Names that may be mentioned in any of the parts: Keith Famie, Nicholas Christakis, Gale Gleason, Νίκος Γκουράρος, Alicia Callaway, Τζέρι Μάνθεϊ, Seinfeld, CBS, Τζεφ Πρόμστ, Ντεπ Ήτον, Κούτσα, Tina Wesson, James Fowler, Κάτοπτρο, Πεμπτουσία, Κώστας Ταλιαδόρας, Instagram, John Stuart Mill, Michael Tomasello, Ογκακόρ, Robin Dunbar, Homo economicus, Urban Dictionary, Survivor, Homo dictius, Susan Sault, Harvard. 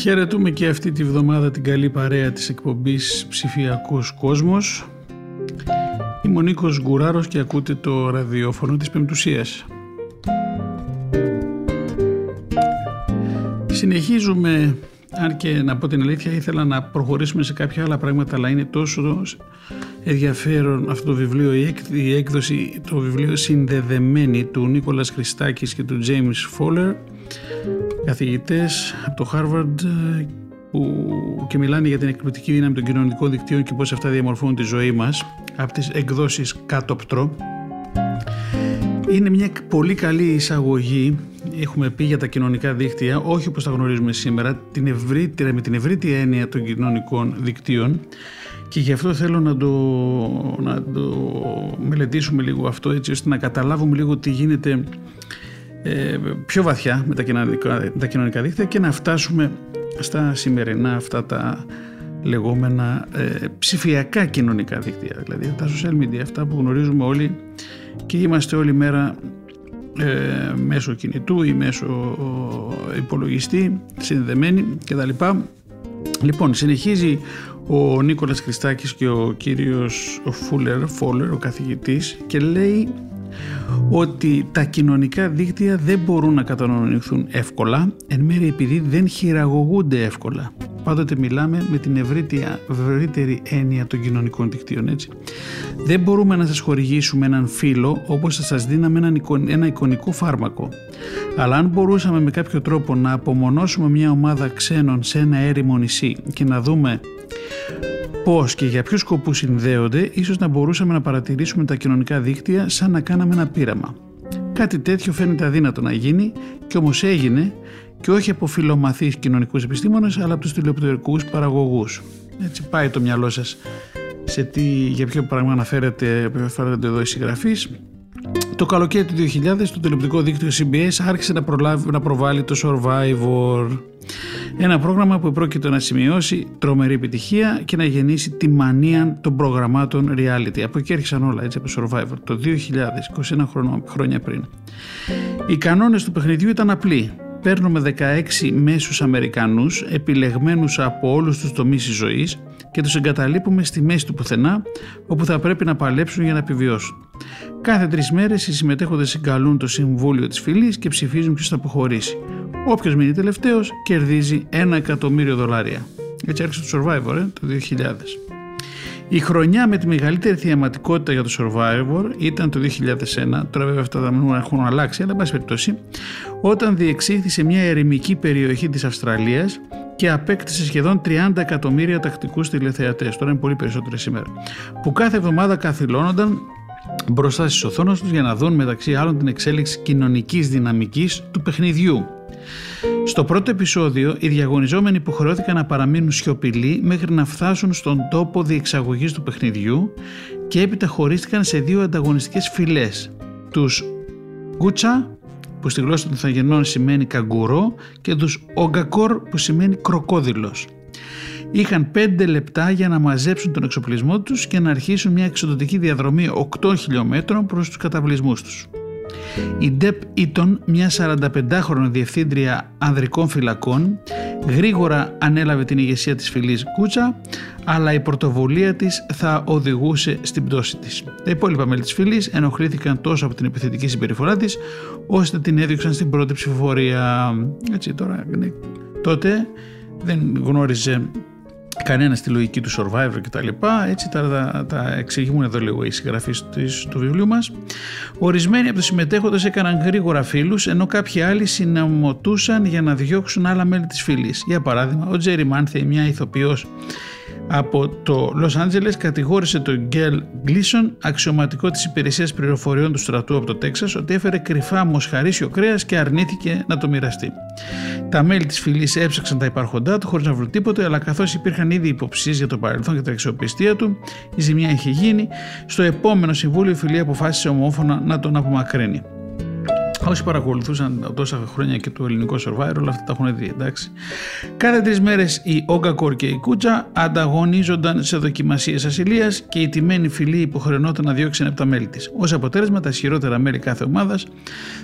Χαιρετούμε και αυτή τη βδομάδα την καλή παρέα της εκπομπής Ψηφιακός Κόσμος. Είμαι ο Νίκος Γκουράρος και ακούτε το ραδιόφωνο της Πεμπτουσίας. Συνεχίζουμε, αν και να πω την αλήθεια ήθελα να προχωρήσουμε σε κάποια άλλα πράγματα, αλλά είναι τόσο ενδιαφέρον αυτό το βιβλίο, η έκδοση, το βιβλίο Συνδεδεμένη του Νίκολας Χριστάκης και του James Fowler, καθηγητές από το Harvard, που και μιλάνε για την εκπληκτική δύναμη των κοινωνικών δικτύων και πώς αυτά διαμορφώνουν τη ζωή μας, από τις εκδόσεις Κάτοπτρο. Είναι μια πολύ καλή εισαγωγή, έχουμε πει, για τα κοινωνικά δίκτυα, όχι όπως τα γνωρίζουμε σήμερα, με την ευρύτερη έννοια των κοινωνικών δικτύων, και γι' αυτό θέλω να το μελετήσουμε λίγο αυτό, έτσι ώστε να καταλάβουμε λίγο τι γίνεται πιο βαθιά με τα κοινωνικά δίκτυα και να φτάσουμε στα σημερινά αυτά τα λεγόμενα ψηφιακά κοινωνικά δίκτυα, δηλαδή τα social media, αυτά που γνωρίζουμε όλοι και είμαστε όλη μέρα μέσω κινητού ή μέσω υπολογιστή συνδεμένοι κτλ. Λοιπόν, συνεχίζει ο Νίκολας Χριστάκης και ο κύριος Φόλερ, ο καθηγητής, και λέει ότι τα κοινωνικά δίκτυα δεν μπορούν να κατανοηθούν εύκολα, εν μέρει επειδή δεν χειραγωγούνται εύκολα. Πάντοτε μιλάμε με την ευρύτερη έννοια των κοινωνικών δικτύων, έτσι. Δεν μπορούμε να σας χορηγήσουμε έναν φίλο όπως θα σας δίναμε ένα εικονικό φάρμακο. Αλλά αν μπορούσαμε με κάποιο τρόπο να απομονώσουμε μια ομάδα ξένων σε ένα έρημο νησί και να δούμε πώς και για ποιους σκοπούς συνδέονται, ίσως να μπορούσαμε να παρατηρήσουμε τα κοινωνικά δίκτυα σαν να κάναμε ένα πείραμα. Κάτι τέτοιο φαίνεται αδύνατο να γίνει, και όμως έγινε, και όχι από φιλομαθείς κοινωνικούς επιστήμονες, αλλά από τους τηλεοπτικούς παραγωγούς. Έτσι πάει το μυαλό σας σε τι, για ποιο πράγμα αναφέρεται εδώ οι συγγραφείς. Το καλοκαίρι του 2000 το τηλεοπτικό δίκτυο CBS άρχισε να προβάλλει το Survivor, ένα πρόγραμμα που πρόκειται να σημειώσει τρομερή επιτυχία και να γεννήσει τη μανία των προγραμμάτων reality. Από εκεί άρχισαν όλα, έτσι, από το Survivor, το 2000, 21 χρόνια πριν. Οι κανόνες του παιχνιδιού ήταν απλοί. Παίρνουμε 16 μέσους Αμερικανούς, επιλεγμένους από όλους τους τομείς της ζωής, και τους εγκαταλείπουμε στη μέση του πουθενά, όπου θα πρέπει να παλέψουν για να επιβιώσουν. Κάθε 3 μέρες οι συμμετέχοντες συγκαλούν το Συμβούλιο της Φυλής και ψηφίζουν ποιος θα αποχωρήσει. Όποιος μείνει τελευταίος κερδίζει $1.000.000. Έτσι άρχισε το Survivor το 2000. Η χρονιά με τη μεγαλύτερη θεαματικότητα για το Survivor ήταν το 2001, τώρα βέβαια αυτά τα νούμερα έχουν αλλάξει, αλλά εν πάση περιπτώσει, όταν διεξήχθη σε μια ερημική περιοχή της Αυστραλίας και απέκτησε σχεδόν 30 εκατομμύρια τακτικούς τηλεθεατές, τώρα είναι πολύ περισσότεροι σήμερα, που κάθε εβδομάδα καθυλώνονταν μπροστά στις οθόνες τους για να δουν μεταξύ άλλων την εξέλιξη κοινωνικής δυναμικής του παιχνιδιού. Στο πρώτο επεισόδιο, οι διαγωνιζόμενοι υποχρεώθηκαν να παραμείνουν σιωπηλοί μέχρι να φτάσουν στον τόπο διεξαγωγής του παιχνιδιού και έπειτα χωρίστηκαν σε 2 ανταγωνιστικές φυλές, τους Κούτσα, που στη γλώσσα των Ιθαγενών σημαίνει καγκουρό, και τους Ογκακόρ, που σημαίνει κροκόδιλος. Είχαν 5 λεπτά για να μαζέψουν τον εξοπλισμό τους και να αρχίσουν μια εξοδοτική διαδρομή 8 χιλιόμετρων προς τους καταβλισμούς τους. Η Ντεπ Ήτον, μια 45χρονη διευθύντρια ανδρικών φυλακών, γρήγορα ανέλαβε την ηγεσία της φυλής Κούτσα, αλλά η πρωτοβουλία της θα οδηγούσε στην πτώση της. Τα υπόλοιπα μέλη της φυλής ενοχλήθηκαν τόσο από την επιθετική συμπεριφορά της, ώστε την έδιωξαν στην πρώτη ψηφοφορία. Έτσι τώρα, ναι. Τότε δεν γνώριζε κανένα τη λογική του Survivor κτλ. Έτσι τα εξηγούν εδώ λίγο οι συγγραφείς του βιβλίου μας. Ορισμένοι από τους συμμετέχοντες έκαναν γρήγορα φίλους, ενώ κάποιοι άλλοι συναμωτούσαν για να διώξουν άλλα μέλη της φυλής. Για παράδειγμα, ο Τζέρι Μάνθεϊ, μια ηθοποιός από το Λος Άντζελες κατηγόρησε τον Γκέιλ Γκλίσον, αξιωματικό της υπηρεσίας πληροφοριών του στρατού από το Τέξας, ότι έφερε κρυφά μοσχαρίσιο κρέας και αρνήθηκε να το μοιραστεί. Τα μέλη της φυλής έψαξαν τα υπάρχοντά του χωρίς να βρουν τίποτε, αλλά καθώς υπήρχαν ήδη υποψίες για το παρελθόν και την αξιοπιστία του, η ζημιά είχε γίνει. Στο επόμενο συμβούλιο η φυλή αποφάσισε ομόφωνα να τον απομακρύνει. Όσοι παρακολουθούσαν τόσα χρόνια και το ελληνικό Survivor, όλα αυτά τα έχουν δει, εντάξει. Κάθε 3 μέρες η Ογκακόρ και η Κούτσα ανταγωνίζονταν σε δοκιμασίες ασυλίας και η τιμένη φυλή υποχρεωνόταν να διώξει ένα από τα μέλη της. Ως αποτέλεσμα, τα ισχυρότερα μέλη κάθε ομάδας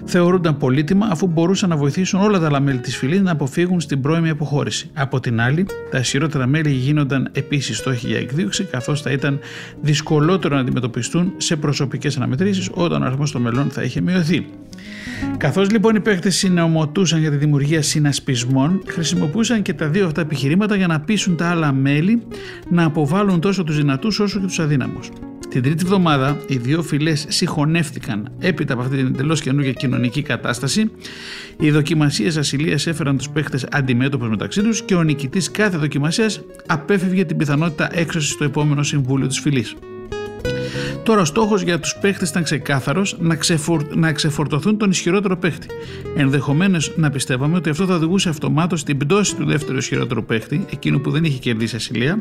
θεωρούνταν πολύτιμα, αφού μπορούσαν να βοηθήσουν όλα τα άλλα μέλη της φυλής να αποφύγουν στην πρώιμη αποχώρηση. Από την άλλη, τα ισχυρότερα μέλη γίνονταν επίσης στόχοι για εκδίωξη, καθώς θα ήταν δυσκολότερο να αντιμετωπιστούν σε προσωπικές αναμετρήσεις όταν ο αριθμός των μελών θα είχε μειωθεί. Καθώς λοιπόν οι παίκτες συνομωτούσαν για τη δημιουργία συνασπισμών, χρησιμοποιούσαν και τα δύο αυτά επιχειρήματα για να πείσουν τα άλλα μέλη να αποβάλουν τόσο τους δυνατούς όσο και τους αδύναμους. Την τρίτη εβδομάδα οι δύο φυλές συγχωνεύτηκαν έπειτα από αυτή την εντελώς καινούργια κοινωνική κατάσταση. Οι δοκιμασίες ασυλίας έφεραν τους παίκτες αντιμέτωπους μεταξύ τους και ο νικητής κάθε δοκιμασίας απέφευγε την πιθανότητα έξωσης στο επόμενο συμβούλιο της φυλής. Τώρα ο στόχος για τους παίχτες ήταν ξεκάθαρος, να ξεφορτωθούν τον ισχυρότερο παίχτη. Ενδεχομένως να πιστεύαμε ότι αυτό θα οδηγούσε αυτομάτως στην πτώση του δεύτερου ισχυρότερου παίχτη, εκείνου που δεν είχε κερδίσει ασυλία.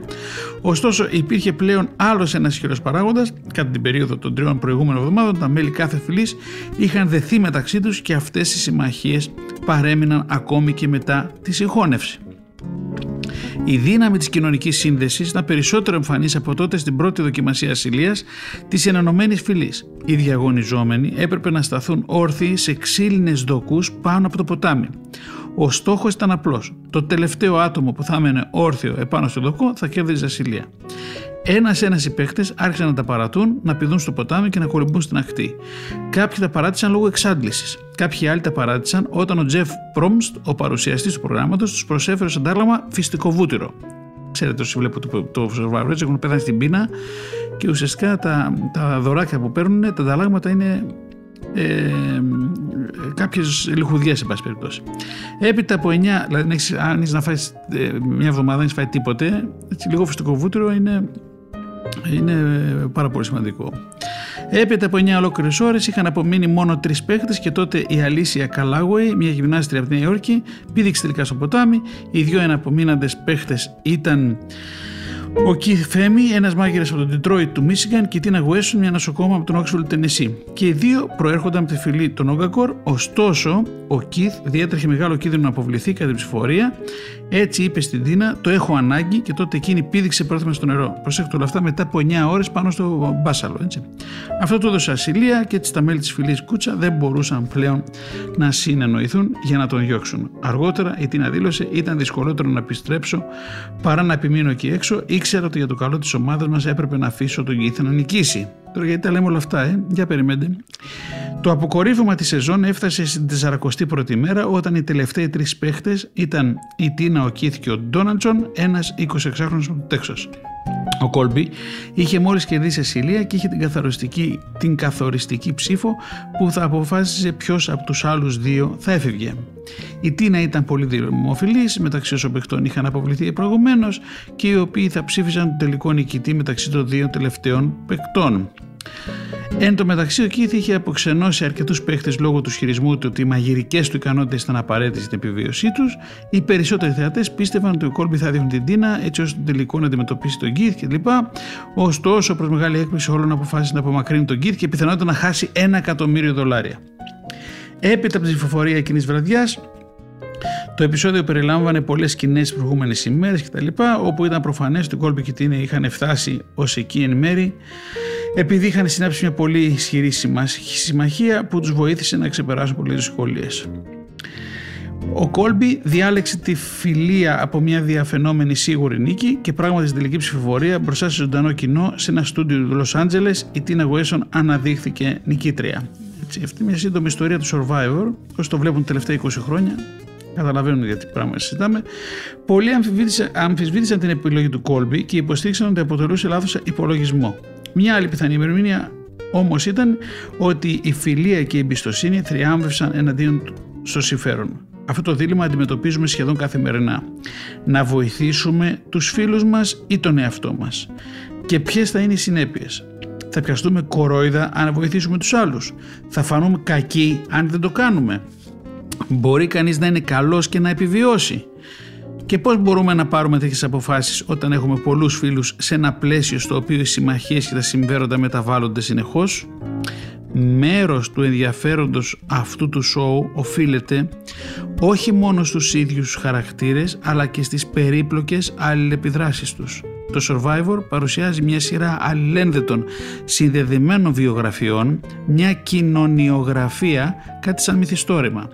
Ωστόσο υπήρχε πλέον άλλος ένας ισχυρός παράγοντας. Κατά την περίοδο των 3 προηγούμενων εβδομάδων, τα μέλη κάθε φυλής είχαν δεθεί μεταξύ τους και αυτές οι συμμαχίες παρέμειναν ακόμη και μετά τη συγχώνευση. Η δύναμη της κοινωνικής σύνδεσης ήταν περισσότερο εμφανής από τότε στην πρώτη δοκιμασία ασυλίας της ενωμένης φυλής. Οι διαγωνιζόμενοι έπρεπε να σταθούν όρθιοι σε ξύλινες δοκούς πάνω από το ποτάμι. Ο στόχος ήταν απλός. Το τελευταίο άτομο που θα έμενε όρθιο επάνω στο δοκό θα κέρδιζε ασυλία. Ένας-ένας οι παίκτες άρχισαν να τα παρατούν, να πηδούν στο ποτάμι και να κολυμπούν στην ακτή. Κάποιοι τα παράτησαν λόγω εξάντλησης. Κάποιοι άλλοι τα παράτησαν όταν ο Τζεφ Πρόμστ, ο παρουσιαστής του προγράμματος, τους προσέφερε ως αντάλλαγμα φιστικό βούτυρο. Ξέρετε, όσοι βλέπω το Survivor, έτσι έχουν πέθανε στην πείνα και ουσιαστικά τα δωράκια που παίρνουν, τα ανταλλάγματα είναι κάποιες λιχουδιές, εν πάση περιπτώσει. Έπειτα από 9, δηλαδή αν είσαι να φάεις μια εβδομάδα, δεν είσαι φάει τίποτε, έτσι, λίγο φιστικό βούτυρο είναι πάρα πολύ σημαντικό. Έπειτα από 9 ολόκληρες ώρες είχαν απομείνει μόνο 3 παίχτες και τότε η Alicia Callaway, μια γυμνάστρια από τη Νέα Υόρκη, πήδηξε τελικά στο ποτάμι. Οι 2 εναπομείναντες παίχτες ήταν ο Keith Famie, ένας μάγειρας από το Detroit του Michigan, και η Tina Wesson, μια νοσοκόμα από τον Oxford, Tennessee. Και οι 2 προέρχονταν από τη φυλή των Ογκακόρ. Ωστόσο, ο Keith διέτρεχε μεγάλο κίνδυνο να αποβληθεί κατά την ψηφορία. Έτσι είπε στην Τίνα: «Το έχω ανάγκη», και τότε εκείνη πήδηξε πρόθυμα στο νερό. Προσέξτε όλα αυτά μετά από 9 ώρες πάνω στο μπάσαλο. Έτσι. Αυτό του έδωσε ασυλία και έτσι τα μέλη της φυλής Κούτσα δεν μπορούσαν πλέον να συνεννοηθούν για να τον διώξουν. Αργότερα η Τίνα δήλωσε: «Ήταν δυσκολότερο να επιστρέψω παρά να επιμείνω εκεί έξω. Ήξερα ότι για το καλό της ομάδας μας έπρεπε να αφήσω τον Keith να νικήσει». Τώρα γιατί τα λέμε όλα αυτά, για περιμέντε. Το αποκορύφωμα της σεζόν έφτασε στην 41η ημέρα, όταν οι τελευταίοι 3 παίχτες ήταν η Τίνα, ο Keith και ο Ντόναλτσον, ένας 26χρονος από το Τέξας. Ο Colby είχε μόλις κερδίσει ασυλία και είχε την καθοριστική ψήφο που θα αποφάσιζε ποιος από τους άλλους 2 θα έφευγε. Η Τίνα ήταν πολύ δημοφιλής μεταξύ όσων παιχτών είχαν αποβληθεί προηγουμένως και οι οποίοι θα ψήφισαν τον τελικό νικητή μεταξύ των 2 τελευταίων παιχτών. Εν τω μεταξύ, ο Keith είχε αποξενώσει αρκετούς παίχτες λόγω του ισχυρισμού του ότι οι μαγειρικές του ικανότητες ήταν απαραίτητες στην επιβίωσή τους. Οι περισσότεροι θεατές πίστευαν ότι ο Colby θα δείχνει την Τίνα έτσι ώστε τον τελικό να αντιμετωπίσει τον Keith κλπ. Ωστόσο, προς μεγάλη έκπληξη όλων, αποφάσισε να απομακρύνει τον Keith και πιθανότατα να χάσει $1.000.000. Έπειτα από την ψηφοφορία εκείνης βραδιάς, το επεισόδιο περιλάμβανε πολλές σκηνές στις προηγούμενες ημέρες κτλ., όπου ήταν προφανές ότι ο Colby και η Τίνα είχαν φτάσει ως εκεί εν μέρη, επειδή είχαν συνάψει μια πολύ ισχυρή συμμαχία που τους βοήθησε να ξεπεράσουν πολλές δυσκολίες. Ο Colby διάλεξε τη φιλία από μια διαφαινόμενη σίγουρη νίκη και πράγματι στην τελική ψηφοφορία μπροστά σε ζωντανό κοινό σε ένα στούντιο του Λος Άντζελες η Tina Wesson αναδείχθηκε νικήτρια. Έτσι, αυτή είναι μια σύντομη ιστορία του Survivor, όσοι το βλέπουν τα τελευταία 20 χρόνια. Καταλαβαίνουν γιατί πράγμα συζητάμε. Πολλοί αμφισβήτησαν την επιλογή του Colby και υποστήριξαν ότι αποτελούσε λάθος υπολογισμό. Μια άλλη πιθανή ημερομηνία όμως ήταν ότι η φιλία και η εμπιστοσύνη θριάμβευσαν εναντίον στο συμφέρον. Αυτό το δίλημμα αντιμετωπίζουμε σχεδόν καθημερινά. Να βοηθήσουμε τους φίλους μας ή τον εαυτό μας. Και ποιες θα είναι οι συνέπειες. Θα πιαστούμε κορόιδα αν βοηθήσουμε τους άλλους. Θα φανούμε κακοί αν δεν το κάνουμε. Μπορεί κανείς να είναι καλός και να επιβιώσει. Και πώς μπορούμε να πάρουμε τέτοιες αποφάσεις όταν έχουμε πολλούς φίλους σε ένα πλαίσιο στο οποίο οι συμμαχίες και τα συμφέροντα μεταβάλλονται συνεχώς. Μέρος του ενδιαφέροντος αυτού του σόου οφείλεται όχι μόνο στους ίδιους χαρακτήρες αλλά και στις περίπλοκες αλληλεπιδράσεις τους. Το Survivor παρουσιάζει μια σειρά αλληλένδετων συνδεδεμένων βιογραφιών, μια κοινωνιογραφία, κάτι σαν μυθιστόρημα.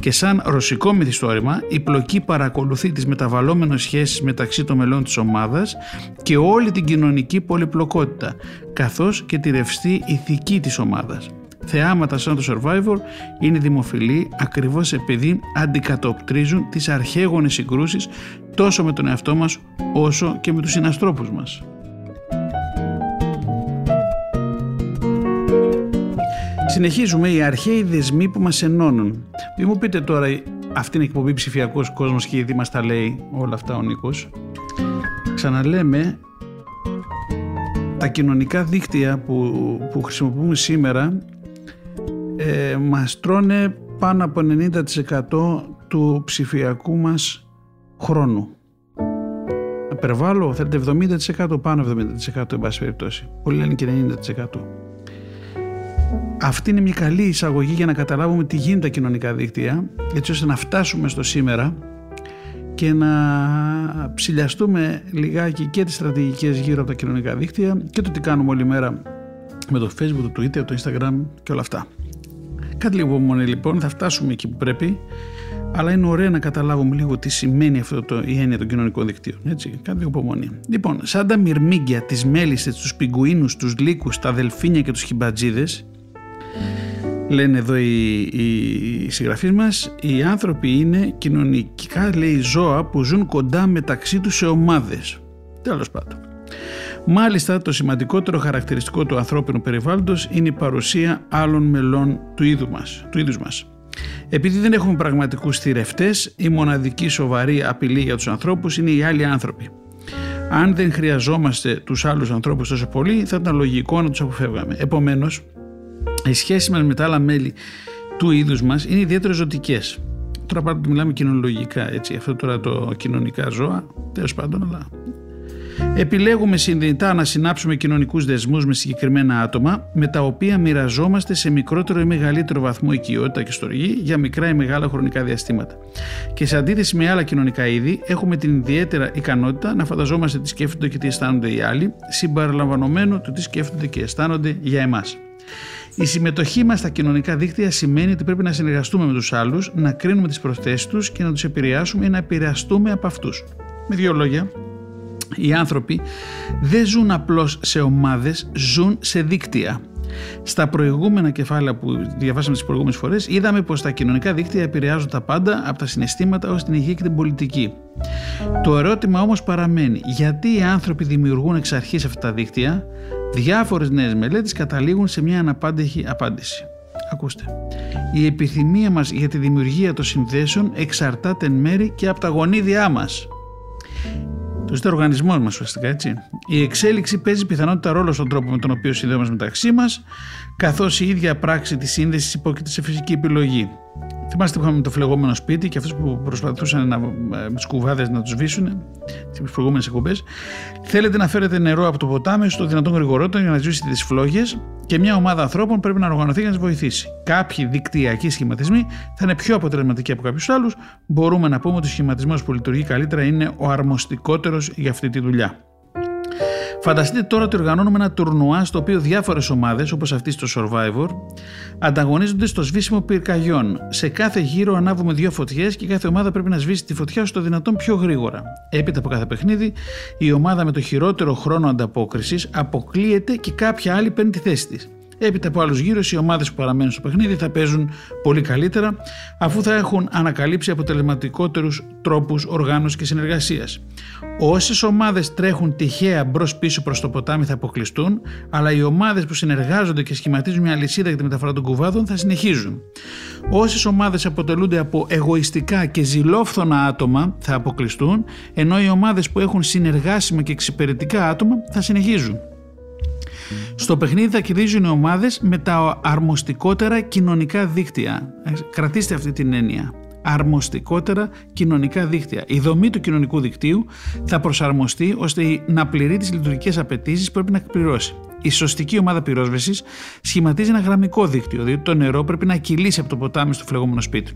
Και σαν ρωσικό μυθιστόρημα, η πλοκή παρακολουθεί τις μεταβαλλόμενες σχέσεις μεταξύ των μελών της ομάδας και όλη την κοινωνική πολυπλοκότητα, καθώς και τη ρευστή ηθική της ομάδας. Θεάματα σαν το Survivor είναι δημοφιλή ακριβώς επειδή αντικατοπτρίζουν τις αρχαίγονες συγκρούσεις τόσο με τον εαυτό μας όσο και με τους συνανθρώπους μας. Συνεχίζουμε, οι αρχαίοι δεσμοί που μας ενώνουν. Μην μου πείτε τώρα, αυτή είναι η εκπομπή Ψηφιακός Κόσμος και ήδη μας τα λέει όλα αυτά ο Νίκος. Ξαναλέμε, τα κοινωνικά δίκτυα που χρησιμοποιούμε σήμερα μας τρώνε πάνω από 90% του ψηφιακού μας χρόνου. Απερβάλλω, θέλετε 70%, πάνω 70% εν πάση περιπτώσει. Πολλοί λένε και 90%. Αυτή είναι μια καλή εισαγωγή για να καταλάβουμε τι γίνεται τα κοινωνικά δίκτυα, έτσι ώστε να φτάσουμε στο σήμερα και να ψηλιαστούμε λιγάκι και τις στρατηγικές γύρω από τα κοινωνικά δίκτυα και το τι κάνουμε όλη μέρα με το Facebook, το Twitter, το Instagram και όλα αυτά. Κάτι λίγο μόνο λοιπόν, θα φτάσουμε εκεί που πρέπει, αλλά είναι ωραία να καταλάβουμε λίγο τι σημαίνει αυτό η έννοια των κοινωνικών δικτύων. Έτσι, κάτι λίγο υπομονή. Λοιπόν, σαν τα μυρμήγκια, τις μέλισσες, τους πιγκουίνους, τους λύκους, τα δελφίνια και τους χιμπατζίδες, λένε εδώ οι συγγραφείς μας, οι άνθρωποι είναι κοινωνικά, λέει, ζώα που ζουν κοντά μεταξύ τους σε ομάδες. Τέλος πάντων. Μάλιστα, το σημαντικότερο χαρακτηριστικό του ανθρώπινου περιβάλλοντος είναι η παρουσία άλλων μελών του είδους μας. Επειδή δεν έχουμε πραγματικούς θηρευτές, η μοναδική σοβαρή απειλή για τους ανθρώπους είναι οι άλλοι άνθρωποι. Αν δεν χρειαζόμαστε τους άλλους ανθρώπους τόσο πολύ, θα ήταν λογικό να τους αποφεύγαμε. Επομένως, οι σχέσεις μας με τα άλλα μέλη του είδους μας είναι ιδιαίτερα ζωτικές. Τώρα πάντα μιλάμε κοινωνιολογικά, έτσι, αυτό τώρα το κοινωνικά ζώα, τέλος πάντων, αλλά... Επιλέγουμε συνειδητά να συνάψουμε κοινωνικούς δεσμούς με συγκεκριμένα άτομα με τα οποία μοιραζόμαστε σε μικρότερο ή μεγαλύτερο βαθμό οικειότητα και στοργή για μικρά ή μεγάλα χρονικά διαστήματα. Και σε αντίθεση με άλλα κοινωνικά είδη, έχουμε την ιδιαίτερα ικανότητα να φανταζόμαστε τι σκέφτονται και τι αισθάνονται οι άλλοι, συμπεριλαμβανομένου του τι σκέφτονται και αισθάνονται για εμάς. Η συμμετοχή μας στα κοινωνικά δίκτυα σημαίνει ότι πρέπει να συνεργαστούμε με τους άλλους, να κρίνουμε τις προθέσεις τους και να τους επηρεάσουμε ή να επηρεαστούμε από αυτούς. Με δύο λόγια, οι άνθρωποι δεν ζουν απλώς σε ομάδες, ζουν σε δίκτυα. Στα προηγούμενα κεφάλαια που διαβάσαμε τις προηγούμενες φορές, είδαμε πως τα κοινωνικά δίκτυα επηρεάζουν τα πάντα, από τα συναισθήματα ως την υγεία και την πολιτική. Το ερώτημα όμως παραμένει, γιατί οι άνθρωποι δημιουργούν εξ αρχής αυτά τα δίκτυα? Διάφορες νέες μελέτες καταλήγουν σε μια αναπάντεχη απάντηση. Ακούστε. Η επιθυμία μας για τη δημιουργία των συνδέσεων εξαρτάται εν μέρη και από τα γονίδια μας. Το οργανισμό μας, ουσιαστικά, έτσι. Η εξέλιξη παίζει πιθανότητα ρόλο στον τρόπο με τον οποίο συνδέομαστε μεταξύ μας, καθώς η ίδια πράξη της σύνδεσης υπόκειται σε φυσική επιλογή. Θυμάστε που είχαμε το φλεγόμενο σπίτι και αυτούς που προσπαθούσαν με τις κουβάδες να τους σβήσουν τις προηγούμενες εκπομπές. Θέλετε να φέρετε νερό από το ποτάμι στο δυνατόν γρηγορότερο για να σβήσετε τις φλόγες και μια ομάδα ανθρώπων πρέπει να οργανωθεί για να σας βοηθήσει. Κάποιοι δικτυακοί σχηματισμοί θα είναι πιο αποτελεσματικοί από κάποιους άλλους. Μπορούμε να πούμε ότι ο σχηματισμός που λειτουργεί καλύτερα είναι ο αρμοστικότερος για αυτή τη δουλειά. Φανταστείτε τώρα ότι οργανώνουμε ένα τουρνουά στο οποίο διάφορες ομάδες, όπως αυτή στο Survivor, ανταγωνίζονται στο σβήσιμο πυρκαγιών. Σε κάθε γύρο ανάβουμε δύο φωτιές και κάθε ομάδα πρέπει να σβήσει τη φωτιά στο δυνατόν πιο γρήγορα. Έπειτα από κάθε παιχνίδι, η ομάδα με το χειρότερο χρόνο ανταπόκρισης αποκλείεται και κάποια άλλη παίρνει τη θέση της. Έπειτα από άλλους γύρους, οι ομάδες που παραμένουν στο παιχνίδι θα παίζουν πολύ καλύτερα, αφού θα έχουν ανακαλύψει αποτελεσματικότερους τρόπους οργάνωσης και συνεργασίας. Όσες ομάδες τρέχουν τυχαία μπρος-πίσω προς το ποτάμι θα αποκλειστούν, αλλά οι ομάδες που συνεργάζονται και σχηματίζουν μια λυσίδα για τη μεταφορά των κουβάδων θα συνεχίζουν. Όσες ομάδες αποτελούνται από εγωιστικά και ζηλόφθωνα άτομα θα αποκλειστούν, ενώ οι ομάδες που έχουν συνεργάσιμα και εξυπηρετικά άτομα θα συνεχίζουν. Στο παιχνίδι θα κερδίζουν οι ομάδες με τα αρμοστικότερα κοινωνικά δίκτυα. Κρατήστε αυτή την έννοια. Αρμοστικότερα κοινωνικά δίκτυα. Η δομή του κοινωνικού δικτύου θα προσαρμοστεί ώστε να πληρεί τις λειτουργικές απαιτήσεις που πρέπει να εκπληρώσει. Η σωστική ομάδα πυρόσβεσης σχηματίζει ένα γραμμικό δίκτυο, διότι το νερό πρέπει να κυλήσει από το ποτάμι στο φλεγόμενο σπίτι.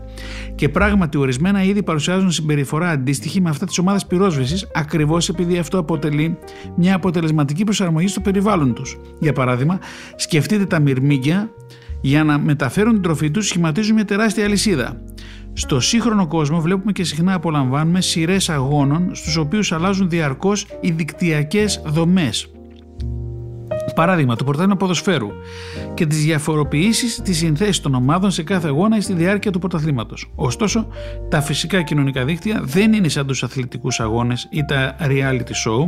Και πράγματι, ορισμένα είδη παρουσιάζουν συμπεριφορά αντίστοιχη με αυτά της ομάδας πυρόσβεσης, ακριβώς επειδή αυτό αποτελεί μια αποτελεσματική προσαρμογή στο περιβάλλον τους. Για παράδειγμα, σκεφτείτε τα μυρμήγκια. Για να μεταφέρουν την τροφή τους, σχηματίζουν μια τεράστια αλυσίδα. Στο σύγχρονο κόσμο βλέπουμε και συχνά απολαμβάνουμε σειρές αγώνων, στους οποίους αλλάζουν διαρκώς οι δικτυακές δομές. Παράδειγμα, το πρωτάθλημα ποδοσφαίρου και τις διαφοροποιήσεις της συνθέσης των ομάδων σε κάθε αγώνα ή στη διάρκεια του πρωταθλήματος. Ωστόσο, τα φυσικά κοινωνικά δίκτυα δεν είναι σαν τους αθλητικούς αγώνες ή τα reality show.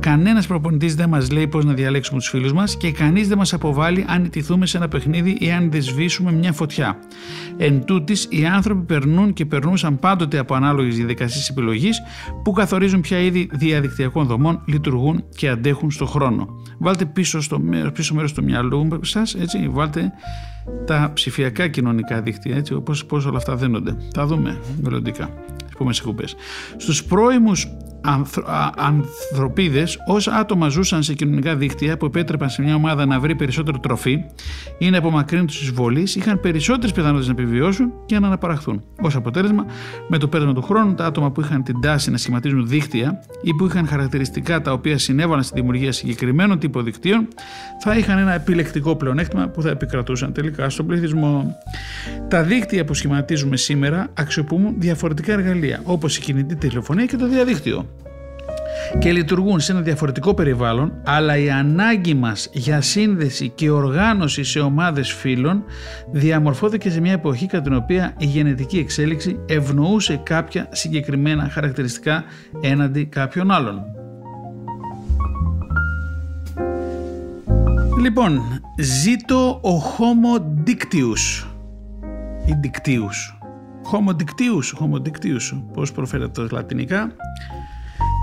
Κανένας προπονητής δεν μας λέει πώς να διαλέξουμε τους φίλους μας και κανείς δεν μας αποβάλλει αν ιτηθούμε σε ένα παιχνίδι ή αν δεσβήσουμε μια φωτιά. Εν τούτης, οι άνθρωποι περνούν και περνούσαν πάντοτε από ανάλογες διαδικασίες επιλογής που καθορίζουν ποια είδη διαδικτυακών δομών λειτουργούν και αντέχουν στον χρόνο. Βάλτε πίσω μέρος του μυαλού σας, έτσι, βάλτε τα ψηφιακά κοινωνικά δίκτυα, έτσι, πώς όλα αυτά δένονται. Θα δούμε μελλοντικά, επόμενες εκπομπές. Στους πρώιμους ανθρωπίδες, ως άτομα ζούσαν σε κοινωνικά δίκτυα που επέτρεπαν σε μια ομάδα να βρει περισσότερο τροφή ή να απομακρύνουν τους εισβολείς, είχαν περισσότερες πιθανότητες να επιβιώσουν και να αναπαραχθούν. Ως αποτέλεσμα, με το πέρασμα του χρόνου, τα άτομα που είχαν την τάση να σχηματίζουν δίκτυα ή που είχαν χαρακτηριστικά τα οποία συνέβαλαν στη δημιουργία συγκεκριμένων τύπων δικτύων, θα είχαν ένα επιλεκτικό πλεονέκτημα που θα επικρατούσαν τελικά στον πληθυσμό. Τα δίκτυα που σχηματίζουμε σήμερα αξιοποιούν διαφορετικά εργαλεία, όπως η κινητή τηλεφωνία και το διαδίκτυο, και λειτουργούν σε ένα διαφορετικό περιβάλλον, αλλά η ανάγκη μας για σύνδεση και οργάνωση σε ομάδες φύλων διαμορφώθηκε σε μια εποχή κατά την οποία η γενετική εξέλιξη ευνοούσε κάποια συγκεκριμένα χαρακτηριστικά έναντι κάποιων άλλων. Λοιπόν, ζήτω ο Homo dictius ή dictius. Homo dictius, Homo dictius, πώς προφέρεται το λατινικά.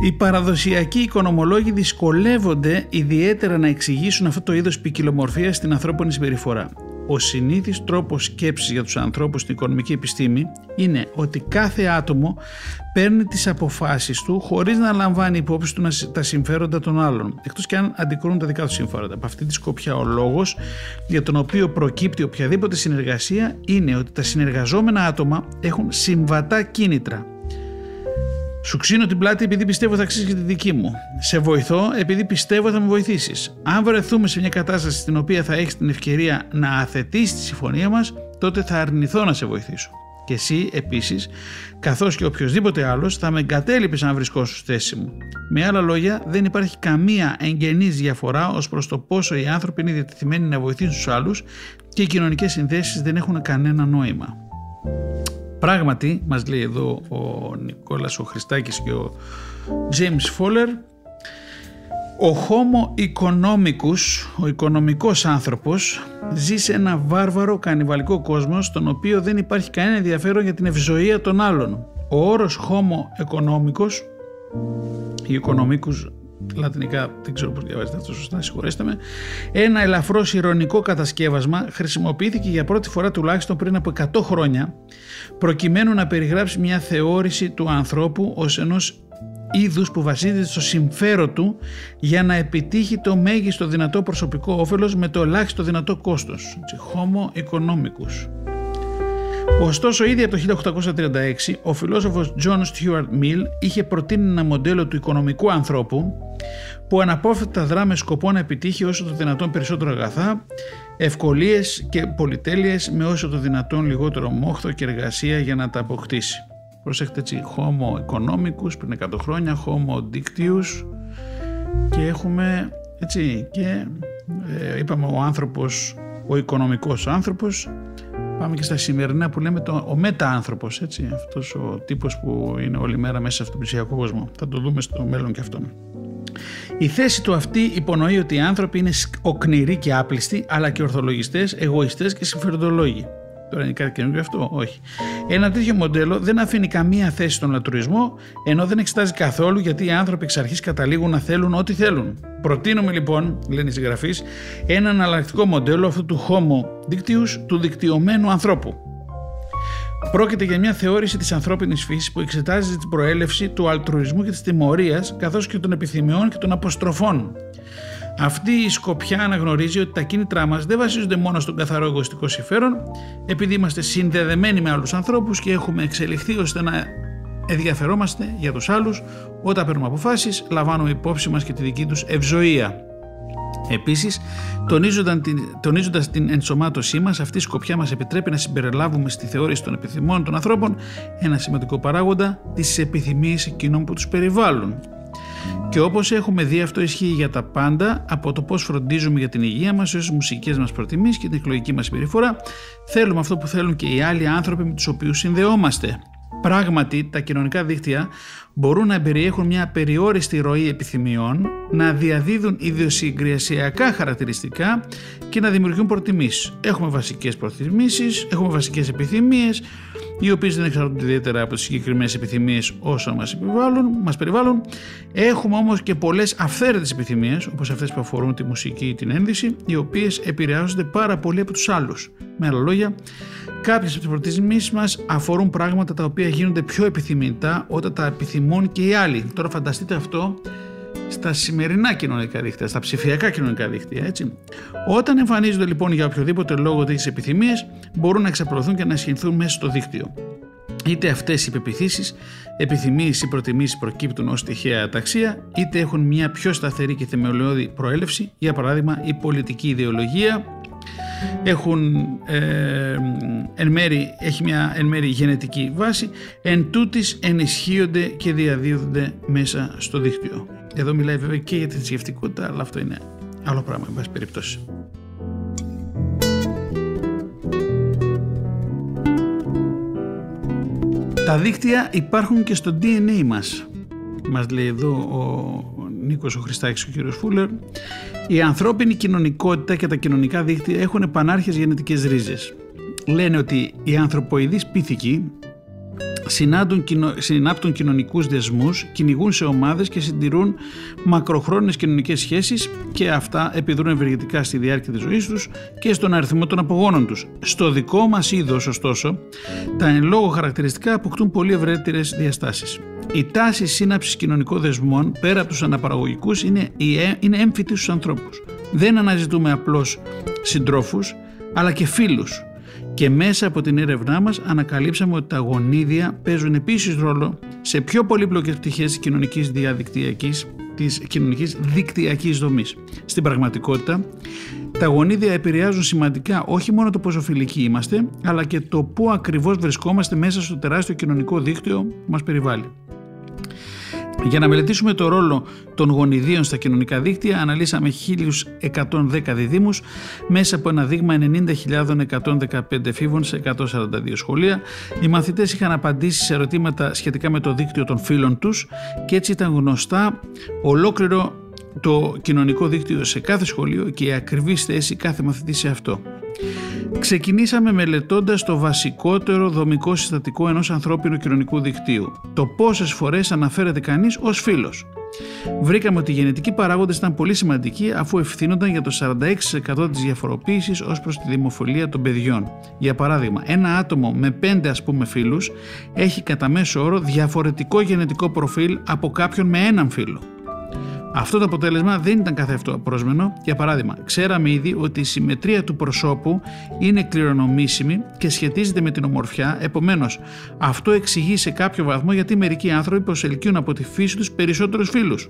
Οι παραδοσιακοί οικονομολόγοι δυσκολεύονται ιδιαίτερα να εξηγήσουν αυτό το είδος ποικιλομορφίας στην ανθρώπινη συμπεριφορά. Ο συνήθις τρόπος σκέψης για τους ανθρώπους στην οικονομική επιστήμη είναι ότι κάθε άτομο παίρνει τις αποφάσεις του χωρίς να λαμβάνει υπόψη του τα συμφέροντα των άλλων, εκτός και αν αντικρούν τα δικά του συμφέροντα. Από αυτή τη σκοπιά, ο λόγος για τον οποίο προκύπτει οποιαδήποτε συνεργασία είναι ότι τα συνεργαζόμενα άτομα έχουν συμβατά κίνητρα. Σου ξύνω την πλάτη επειδή πιστεύω θα αξίζει και τη δική μου. Σε βοηθώ επειδή πιστεύω θα με βοηθήσεις. Αν βρεθούμε σε μια κατάσταση στην οποία θα έχεις την ευκαιρία να αθετήσεις τη συμφωνία μας, τότε θα αρνηθώ να σε βοηθήσω. Και εσύ επίσης, καθώς και οποιοδήποτε άλλος, θα με εγκατέλειπες αν βρισκόσου στη θέση μου. Με άλλα λόγια, δεν υπάρχει καμία εγγενής διαφορά ως προς το πόσο οι άνθρωποι είναι διατεθειμένοι να βοηθήσουν τους άλλους και οι κοινωνικές συνδέσεις δεν έχουν κανένα νόημα. Πράγματι, μας λέει εδώ ο Νικόλας ο Χριστάκης και ο James Fowler, ο Homo economicus, ο οικονομικός άνθρωπος, ζει σε ένα βάρβαρο κανιβαλικό κόσμο στον οποίο δεν υπάρχει κανένα ενδιαφέρον για την ευζοία των άλλων. Ο όρος Homo economicus ή οικονομικούς, λατινικά δεν ξέρω πώς διαβάζεται αυτό σωστά, συγχωρέστε με, ένα ελαφρώς ειρωνικό κατασκεύασμα χρησιμοποιήθηκε για πρώτη φορά τουλάχιστον πριν από 100 χρόνια προκειμένου να περιγράψει μια θεώρηση του ανθρώπου ως ενός είδους που βασίζεται στο συμφέρον του για να επιτύχει το μέγιστο δυνατό προσωπικό όφελος με το ελάχιστο δυνατό κόστος. Homo economicus. Ωστόσο, ήδη από το 1836 ο φιλόσοφος John Stuart Mill είχε προτείνει ένα μοντέλο του οικονομικού ανθρώπου που αναπόφευκτα δρά με σκοπό να επιτύχει όσο το δυνατόν περισσότερο αγαθά, ευκολίες και πολυτέλειες με όσο το δυνατόν λιγότερο μόχθο και εργασία για να τα αποκτήσει. Προσέχτε, έτσι, Homo economicus πριν 100 χρόνια, Homo dictius, και έχουμε Έτσι, και είπαμε ο άνθρωπος, ο οικονομικός άνθρωπος. Πάμε και στα σημερινά που λέμε ο μετα-άνθρωπος, έτσι, αυτός ο τύπος που είναι όλη μέρα μέσα στον ψηφιακό κόσμο. Θα το δούμε στο μέλλον και αυτό. Η θέση του αυτή υπονοεί ότι οι άνθρωποι είναι οκνηροί και άπλιστοι, αλλά και ορθολογιστές, εγωιστές και συμφεροντολόγοι. Τώρα είναι κάτι καινούργιο αυτό? Όχι. Ένα τέτοιο μοντέλο δεν αφήνει καμία θέση στον λατρουισμό, ενώ δεν εξετάζει καθόλου γιατί οι άνθρωποι εξ αρχής καταλήγουν να θέλουν ό,τι θέλουν. Προτείνουμε λοιπόν, λένε οι συγγραφείς, ένα εναλλακτικό μοντέλο αυτού του Homo dictius, του δικτυωμένου ανθρώπου. Πρόκειται για μια θεώρηση της ανθρώπινης φύσης που εξετάζει την προέλευση του αλτρουισμού και της τιμωρίας, καθώς και των επιθυμιών και των αποστροφών. Αυτή η σκοπιά αναγνωρίζει ότι τα κίνητρά μας δεν βασίζονται μόνο στον καθαρό εγωιστικό συμφέρον, επειδή είμαστε συνδεδεμένοι με άλλους ανθρώπους και έχουμε εξελιχθεί ώστε να ενδιαφερόμαστε για τους άλλους. Όταν παίρνουμε αποφάσεις, λαμβάνουμε υπόψη μας και τη δική τους ευζοία. Επίσης, τονίζοντας την ενσωμάτωσή μας, αυτή η σκοπιά μας επιτρέπει να συμπεριλάβουμε στη θεώρηση των επιθυμών των ανθρώπων ένα σημαντικό παράγοντα, τις επιθυμίες εκείνων που τους περιβάλλουν. Και όπως έχουμε δει, αυτό ισχύει για τα πάντα, από το πώς φροντίζουμε για την υγεία μας, στις μουσικές μας προτιμήσεις και την εκλογική μας συμπεριφορά. Θέλουμε αυτό που θέλουν και οι άλλοι άνθρωποι με τους οποίους συνδεόμαστε. Πράγματι, τα κοινωνικά δίκτυα μπορούν να περιέχουν μια απεριόριστη ροή επιθυμιών, να διαδίδουν ιδιοσυγκρασιακά χαρακτηριστικά και να δημιουργούν προτιμήσεις. Έχουμε βασικές προτιμήσεις, έχουμε βασικές επιθυμίες, οι οποίες δεν εξαρτώνται ιδιαίτερα από τις συγκεκριμένες επιθυμίες όσα μας περιβάλλουν. Έχουμε όμως και πολλές αυθαίρετες επιθυμίες, όπως αυτές που αφορούν τη μουσική ή την ένδυση, οι οποίες επηρεάζονται πάρα πολύ από τους άλλους. Με άλλα λόγια, κάποιες από τις προτιμήσεις μας αφορούν πράγματα τα οποία γίνονται πιο επιθυμητά όταν τα επιθυμούν και οι άλλοι. Τώρα φανταστείτε αυτό στα σημερινά κοινωνικά δίκτυα, στα ψηφιακά κοινωνικά δίκτυα, έτσι. Όταν εμφανίζονται λοιπόν για οποιοδήποτε λόγο τέτοιες επιθυμίες, μπορούν να εξαπλωθούν και να σχηνθούν μέσα στο δίκτυο. Είτε αυτές οι πεποιθήσεις, επιθυμίες ή προτιμήσεις προκύπτουν ως τυχαία αταξία, είτε έχουν μια πιο σταθερή και θεμελιώδη προέλευση, για παράδειγμα η πολιτική ιδεολογία. Έχει μια εν μέρη γενετική βάση, εν τούτης ενισχύονται και διαδίδονται μέσα στο δίκτυο. Εδώ μιλάει βέβαια και για τη θρησκευτικότητα, αλλά αυτό είναι άλλο πράγμα, εν πάση περιπτώσει. Τα δίκτυα υπάρχουν και στο DNA μας. Μας λέει εδώ ο Νίκος Χριστάκης, ο κύριος Φούλερ. Η ανθρώπινη κοινωνικότητα και τα κοινωνικά δίκτυα έχουν επανάρχες γενετικές ρίζες. Λένε ότι οι ανθρωποειδείς πίθηκοι συνάπτουν κοινωνικούς δεσμούς, κυνηγούν σε ομάδες και συντηρούν μακροχρόνιες κοινωνικές σχέσεις, και αυτά επιδρούν ευεργετικά στη διάρκεια της ζωής τους και στον αριθμό των απογόνων τους. Στο δικό μας είδος, ωστόσο, τα εν λόγω χαρακτηριστικά αποκτούν πολύ ευρύτερες διαστάσεις. Η τάση σύναψης κοινωνικών δεσμών πέρα από τους αναπαραγωγικούς είναι έμφυτη στους ανθρώπους. Δεν αναζητούμε απλώς συντρόφους, αλλά και φίλους. Και μέσα από την έρευνά μας ανακαλύψαμε ότι τα γονίδια παίζουν επίσης ρόλο σε πιο πολύπλοκες πτυχές της κοινωνικής δικτυακής δομής. Στην πραγματικότητα, τα γονίδια επηρεάζουν σημαντικά όχι μόνο το πόσο φιλικοί είμαστε, αλλά και το πού ακριβώς βρισκόμαστε μέσα στο τεράστιο κοινωνικό δίκτυο που μας περιβάλλει. Για να μελετήσουμε το ρόλο των γονιδίων στα κοινωνικά δίκτυα, αναλύσαμε 1.110 διδήμους μέσα από ένα δείγμα 90.115 φίβων σε 142 σχολεία. Οι μαθητές είχαν απαντήσει σε ερωτήματα σχετικά με το δίκτυο των φίλων τους, και έτσι ήταν γνωστά ολόκληρο το κοινωνικό δίκτυο σε κάθε σχολείο και η ακριβής θέση κάθε μαθητή σε αυτό. Ξεκινήσαμε μελετώντας το βασικότερο δομικό συστατικό ενός ανθρώπινου κοινωνικού δικτύου, το πόσες φορές αναφέρεται κανείς ως φίλος. Βρήκαμε ότι οι γενετικοί παράγοντες ήταν πολύ σημαντικοί, αφού ευθύνονταν για το 46% της διαφοροποίησης ως προς τη δημοφιλία των παιδιών. Για παράδειγμα, ένα άτομο με 5 φίλους έχει κατά μέσο όρο διαφορετικό γενετικό προφίλ από κάποιον με έναν φίλο. Αυτό το αποτέλεσμα δεν ήταν καθεαυτό απρόσμενο. Για παράδειγμα, ξέραμε ήδη ότι η συμμετρία του προσώπου είναι κληρονομήσιμη και σχετίζεται με την ομορφιά. Επομένως, αυτό εξηγεί σε κάποιο βαθμό γιατί μερικοί άνθρωποι προσελκύουν από τη φύση τους περισσότερους φίλους.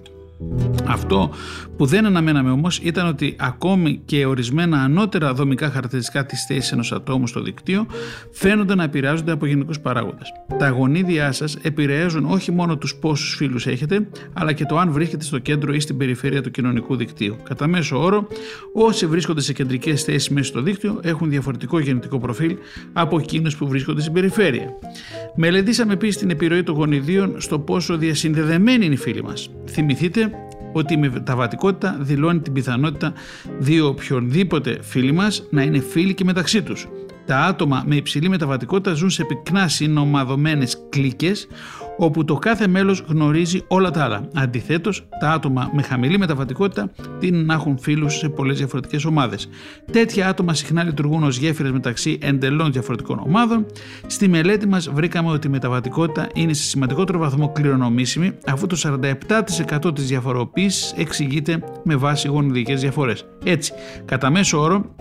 Αυτό που δεν αναμέναμε όμως ήταν ότι ακόμη και ορισμένα ανώτερα δομικά χαρακτηριστικά της θέσης ενός ατόμου στο δικτύο φαίνονται να επηρεάζονται από γενικούς παράγοντες. Τα γονίδια σας επηρεάζουν όχι μόνο τους πόσους φίλους έχετε, αλλά και το αν βρίσκεται στο κέντρο ή στην περιφέρεια του κοινωνικού δικτύου. Κατά μέσο όρο, όσοι βρίσκονται σε κεντρικές θέσεις μέσα στο δίκτυο έχουν διαφορετικό γενετικό προφίλ από εκείνους που βρίσκονται στην περιφέρεια. Μελετήσαμε επίσης την επιρροή των γονιδίων στο πόσο διασυνδεδεμένοι είναι οι φίλοι μας. Θυμηθείτε ότι η μεταβατικότητα δηλώνει την πιθανότητα δύο οποιονδήποτε φίλοι μας να είναι φίλοι και μεταξύ τους. Τα άτομα με υψηλή μεταβατικότητα ζουν σε πυκνά συνομαδωμένες κλίκες, όπου το κάθε μέλος γνωρίζει όλα τα άλλα. Αντιθέτως, τα άτομα με χαμηλή μεταβατικότητα τείνουν να έχουν φίλους σε πολλές διαφορετικές ομάδες. Τέτοια άτομα συχνά λειτουργούν ως γέφυρες μεταξύ εντελώς διαφορετικών ομάδων. Στη μελέτη μας βρήκαμε ότι η μεταβατικότητα είναι σε σημαντικότερο βαθμό κληρονομήσιμη, αφού το 47% της διαφοροποίησης εξηγείται με βάση γονιδικές διαφορές. Έτσι, κατά μέσο όρο,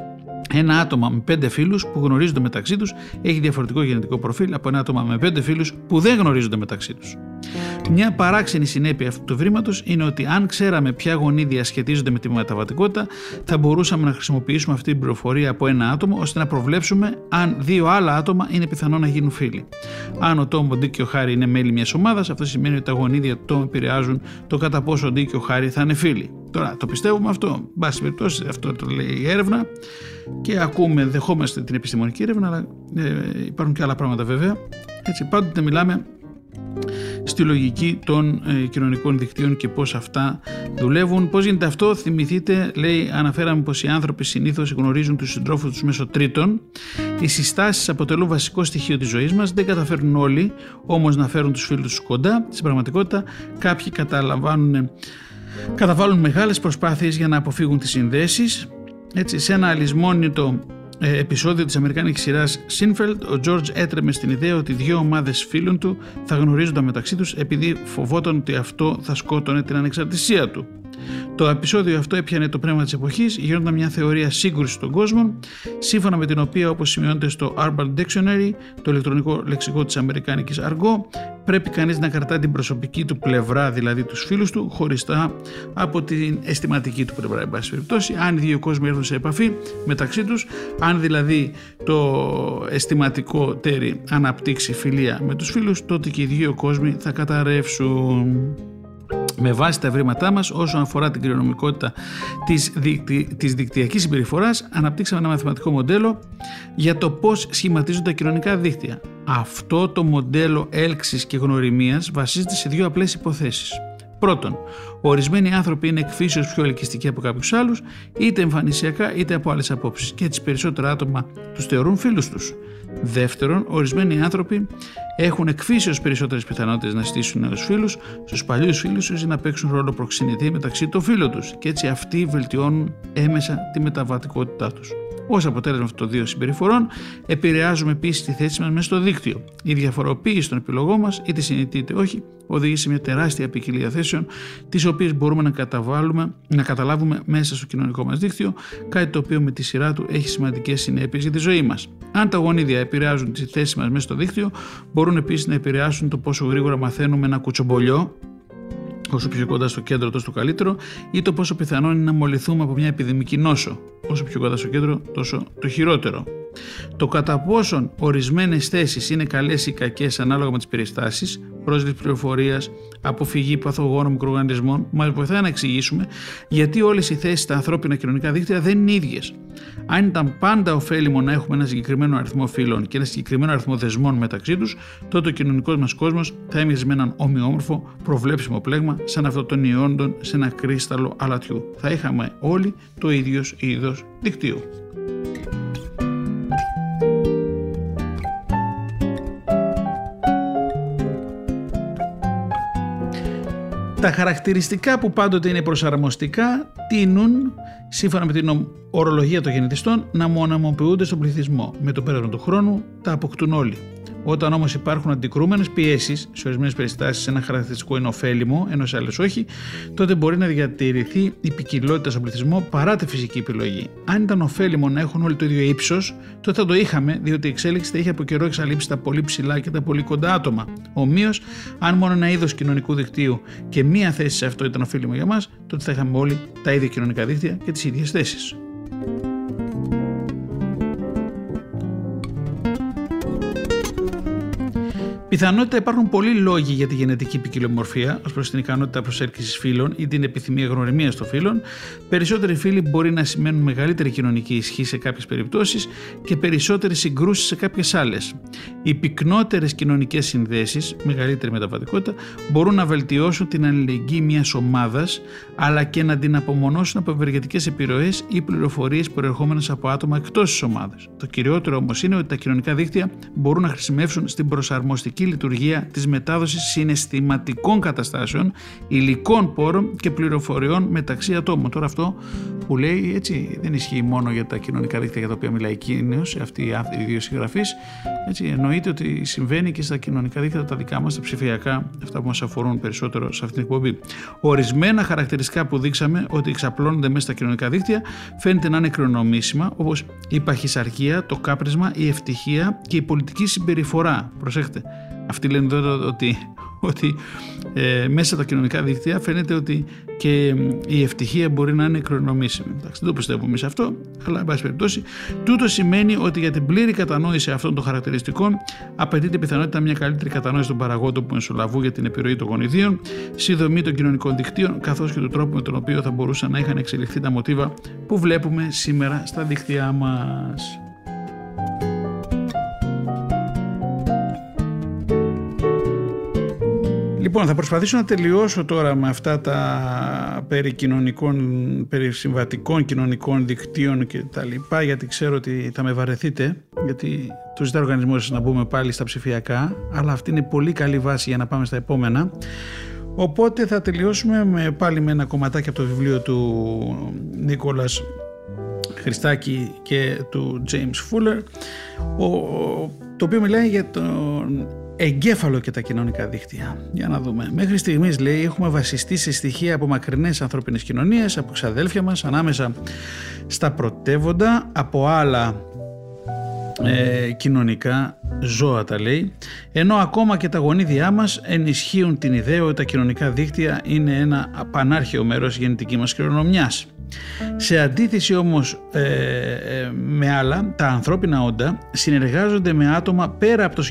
ένα άτομα με 5 φίλους που γνωρίζονται μεταξύ τους έχει διαφορετικό γενετικό προφίλ από ένα άτομα με 5 φίλους που δεν γνωρίζονται μεταξύ τους. Μια παράξενη συνέπεια αυτού του βρήματος είναι ότι αν ξέραμε ποια γονίδια σχετίζονται με τη μεταβατικότητα, θα μπορούσαμε να χρησιμοποιήσουμε αυτή την πληροφορία από ένα άτομο ώστε να προβλέψουμε αν δύο άλλα άτομα είναι πιθανό να γίνουν φίλοι. Αν ο Τόμ, ο Ντίκ και ο Χάρη είναι μέλη μιας ομάδας, αυτό σημαίνει ότι τα γονίδια του Τόμ επηρεάζουν το κατά πόσο ο Ντίκ και ο Χάρη θα είναι φίλοι. Τώρα, το πιστεύουμε αυτό, μπας περιπτώσει, αυτό το λέει η έρευνα και ακούμε, δεχόμαστε την επιστημονική έρευνα, αλλά υπάρχουν και άλλα πράγματα βέβαια. Έτσι, πάντοτε μιλάμε στη λογική των κοινωνικών δικτύων και πώς αυτά δουλεύουν. Πώς γίνεται αυτό, θυμηθείτε, λέει, αναφέραμε πως οι άνθρωποι συνήθως γνωρίζουν τους συντρόφους τους μέσω τρίτων. Οι συστάσεις αποτελούν βασικό στοιχείο της ζωής μας. Δεν καταφέρνουν όλοι όμως να φέρουν τους φίλους τους κοντά. Στην πραγματικότητα, κάποιοι καταβάλουν μεγάλες προσπάθειες για να αποφύγουν τις συνδέσεις. Έτσι, σε ένα αλυσμόνητο επεισόδιο της αμερικάνικης σειράς Seinfeld, ο George έτρεμε στην ιδέα ότι δύο ομάδες φίλων του θα γνωρίζονταν μεταξύ τους επειδή φοβόταν ότι αυτό θα σκότωνε την ανεξαρτησία του. Το επεισόδιο αυτό έπιανε το πνεύμα της εποχής, γίνονταν μια θεωρία σύγκρουσης των κόσμων, σύμφωνα με την οποία, όπως σημειώνεται στο Urban Dictionary, το ηλεκτρονικό λεξικό της αμερικάνικης αργό, πρέπει κανείς να κρατά την προσωπική του πλευρά, δηλαδή τους φίλους του, χωριστά από την αισθηματική του πλευρά. Εν πάση περιπτώσει, αν οι δύο κόσμοι έρθουν σε επαφή μεταξύ τους, αν δηλαδή το αισθηματικό τέρι αναπτύξει φιλία με τους φίλους, τότε και οι δύο κόσμοι θα καταρρεύσουν. Με βάση τα ευρήματά μας όσον αφορά την κληρονομικότητα της δικτυακής συμπεριφοράς, αναπτύξαμε ένα μαθηματικό μοντέλο για το πώς σχηματίζονται τα κοινωνικά δίκτυα. Αυτό το μοντέλο έλξης και γνωριμίας βασίζεται σε δύο απλές υποθέσεις. Πρώτον, ορισμένοι άνθρωποι είναι εκφύσεως πιο ελκυστικοί από κάποιους άλλους, είτε εμφανισιακά είτε από άλλες απόψεις, και έτσι περισσότερα άτομα τους θεωρούν φίλους τους. Δεύτερον, ορισμένοι άνθρωποι έχουν εκφύσεως περισσότερες πιθανότητες να στήσουν νέους φίλους στους παλιούς φίλους τους ή να παίξουν ρόλο προξενητή μεταξύ των φίλων τους, και έτσι αυτοί βελτιώνουν έμεσα τη μεταβατικότητά τους. Ως αποτέλεσμα αυτών των δύο συμπεριφορών, επηρεάζουμε επίσης τη θέση μας μέσα στο δίκτυο. Η διαφοροποίηση των επιλογών μας, είτε συνειδητή είτε όχι, οδηγεί σε μια τεράστια ποικιλία θέσεων, τις οποίες μπορούμε να καταλάβουμε μέσα στο κοινωνικό μας δίκτυο, κάτι το οποίο με τη σειρά του έχει σημαντικές συνέπειες για τη ζωή μας. Αν τα γονίδια επηρεάζουν τη θέση μας μέσα στο δίκτυο, μπορούν επίσης να επηρεάσουν το πόσο γρήγορα μαθαίνουμε ένα κουτσομπολιό, όσο πιο κοντά στο κέντρο, τόσο καλύτερο, ή το πόσο πιθανό είναι να μολυθούμε από μια επιδημική νόσο. Όσο πιο κοντά στο κέντρο, τόσο το χειρότερο. Το κατά πόσον ορισμένες θέσεις είναι καλές ή κακές ανάλογα με τις περιστάσεις, πρόσληψη πληροφορίας, αποφυγή παθογόνων μικροοργανισμών, μας βοηθάει να εξηγήσουμε γιατί όλες οι θέσεις στα ανθρώπινα κοινωνικά δίκτυα δεν είναι ίδιες. Αν ήταν πάντα ωφέλιμο να έχουμε ένα συγκεκριμένο αριθμό φίλων και ένα συγκεκριμένο αριθμό δεσμών μεταξύ τους, τότε ο κοινωνικός μας κόσμος θα έμοιαζε με έναν ομοιόμορφο, προβλέψιμο πλέγμα, σαν αυτό των ιόντων σε ένα κρύσταλλο αλατιού. Θα είχαμε όλοι το ίδιο είδος δικτύου. Τα χαρακτηριστικά που πάντοτε είναι προσαρμοστικά τείνουν, σύμφωνα με την ορολογία των γενετιστών, να μονομοποιούνται στον πληθυσμό. Με το πέρασμα του χρόνου τα αποκτούν όλοι. Όταν όμως υπάρχουν αντικρούμενες πιέσεις, σε ορισμένες περιστάσεις ένα χαρακτηριστικό είναι ωφέλιμο, ενώ σε άλλες όχι, τότε μπορεί να διατηρηθεί η ποικιλότητα στον πληθυσμό παρά τη φυσική επιλογή. Αν ήταν ωφέλιμο να έχουν όλοι το ίδιο ύψος, τότε θα το είχαμε, διότι η εξέλιξη θα είχε από καιρό εξαλείψει τα πολύ ψηλά και τα πολύ κοντά άτομα. Ομοίως, αν μόνο ένα είδος κοινωνικού δικτύου και μία θέση σε αυτό ήταν ωφέλιμο για μας, τότε θα είχαμε όλοι τα ίδια κοινωνικά δίκτυα και τις ίδιες θέσεις. Πιθανότητα υπάρχουν πολλοί λόγοι για τη γενετική ποικιλομορφία ως προς την ικανότητα προσέλκυσης φύλων ή την επιθυμία γνωριμίας των φύλων. Περισσότεροι φύλοι μπορεί να σημαίνουν μεγαλύτερη κοινωνική ισχύ σε κάποιες περιπτώσεις και περισσότερες συγκρούσεις σε κάποιες άλλες. Οι πυκνότερες κοινωνικές συνδέσεις, μεγαλύτερη μεταβατικότητα, μπορούν να βελτιώσουν την αλληλεγγύη μιας ομάδας, αλλά και να την απομονώσουν από ευεργετικές επιρροές ή πληροφορίες προερχόμενες από άτομα εκτός της ομάδας. Το κυριότερο όμως είναι ότι τα κοινωνικά δίκτυα μπορούν να χρησιμεύσουν στην προσαρμοστική λειτουργία της μετάδοσης συναισθηματικών καταστάσεων, υλικών πόρων και πληροφοριών μεταξύ ατόμων. Τώρα αυτό που λέει έτσι δεν ισχύει μόνο για τα κοινωνικά δίκτυα για τα οποία μιλάει εκείνος, αυτοί οι δύο συγγραφείς. Έτσι, εννοείται ότι συμβαίνει και στα κοινωνικά δίκτυα τα δικά μας, τα ψηφιακά, αυτά που μας αφορούν περισσότερο σε αυτή την εκπομπή. Ορισμένα χαρακτηριστικά που δείξαμε ότι εξαπλώνονται μέσα στα κοινωνικά δίκτυα φαίνεται να είναι κρονομήσιμα, όπως η παχυσαρκία, το κάπνισμα, η ευτυχία και η πολιτική συμπεριφορά. Προσέχτε. Αυτοί λένε εδώ ότι μέσα τα κοινωνικά δίκτυα φαίνεται ότι και η ευτυχία μπορεί να είναι κρονομήσιμη. Εντάξει, δεν το πιστεύουμε εμείς αυτό, αλλά εν πάση περιπτώσει, τούτο σημαίνει ότι για την πλήρη κατανόηση αυτών των χαρακτηριστικών απαιτείται πιθανότητα μια καλύτερη κατανόηση των παραγόντων που ενσωλαβούν για την επιρροή των γονιδίων, συνδρομή των κοινωνικών δικτύων, καθώς και του τρόπου με τον οποίο θα μπορούσαν να είχαν εξελιχθεί τα μοτίβα που βλέπουμε σήμερα στα δίκτυά μας. Λοιπόν, θα προσπαθήσω να τελειώσω τώρα με αυτά τα περί συμβατικών κοινωνικών δικτύων και τα λοιπά, γιατί ξέρω ότι θα με βαρεθείτε, γιατί το ζητάει ο οργανισμός να μπούμε πάλι στα ψηφιακά, αλλά αυτή είναι πολύ καλή βάση για να πάμε στα επόμενα. Οπότε θα τελειώσουμε πάλι με ένα κομματάκι από το βιβλίο του Νίκολας Χριστάκη και του James Fowler, το οποίο μιλάει για τον εγκέφαλο και τα κοινωνικά δίκτυα. Για να δούμε. Μέχρι στιγμής, λέει, έχουμε βασιστεί σε στοιχεία από μακρινές ανθρώπινες κοινωνίες, από ξαδέλφια μας, ανάμεσα στα πρωτεύοντα, από άλλα κοινωνικά ζώα, τα λέει, ενώ ακόμα και τα γονίδια μας ενισχύουν την ιδέα ότι τα κοινωνικά δίκτυα είναι ένα πανάρχαιο μέρος γεννητικής μας κληρονομιάς. Σε αντίθεση όμως με άλλα, τα ανθρώπινα όντα συνεργάζονται με άτομα πέρα από το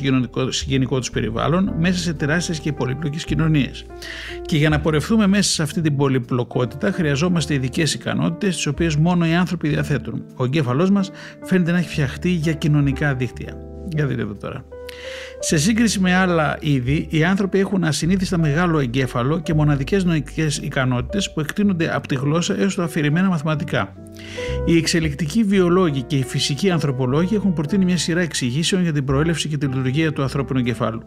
συγγενικό τους περιβάλλον μέσα σε τεράστιες και πολύπλοκες κοινωνίες. Και για να πορευτούμε μέσα σε αυτή την πολυπλοκότητα χρειαζόμαστε ειδικές ικανότητες τις οποίες μόνο οι άνθρωποι διαθέτουν. Ο εγκέφαλός μας φαίνεται να έχει φτιαχτεί για κοινωνικά δίκτυα. Για δείτε εδώ τώρα. Σε σύγκριση με άλλα είδη, οι άνθρωποι έχουν ασυνήθιστα μεγάλο εγκέφαλο και μοναδικές νοητικές ικανότητες που εκτείνονται από τη γλώσσα έως τα αφηρημένα μαθηματικά. Οι εξελικτικοί βιολόγοι και οι φυσικοί ανθρωπολόγοι έχουν προτείνει μια σειρά εξηγήσεων για την προέλευση και τη λειτουργία του ανθρώπινου εγκεφάλου.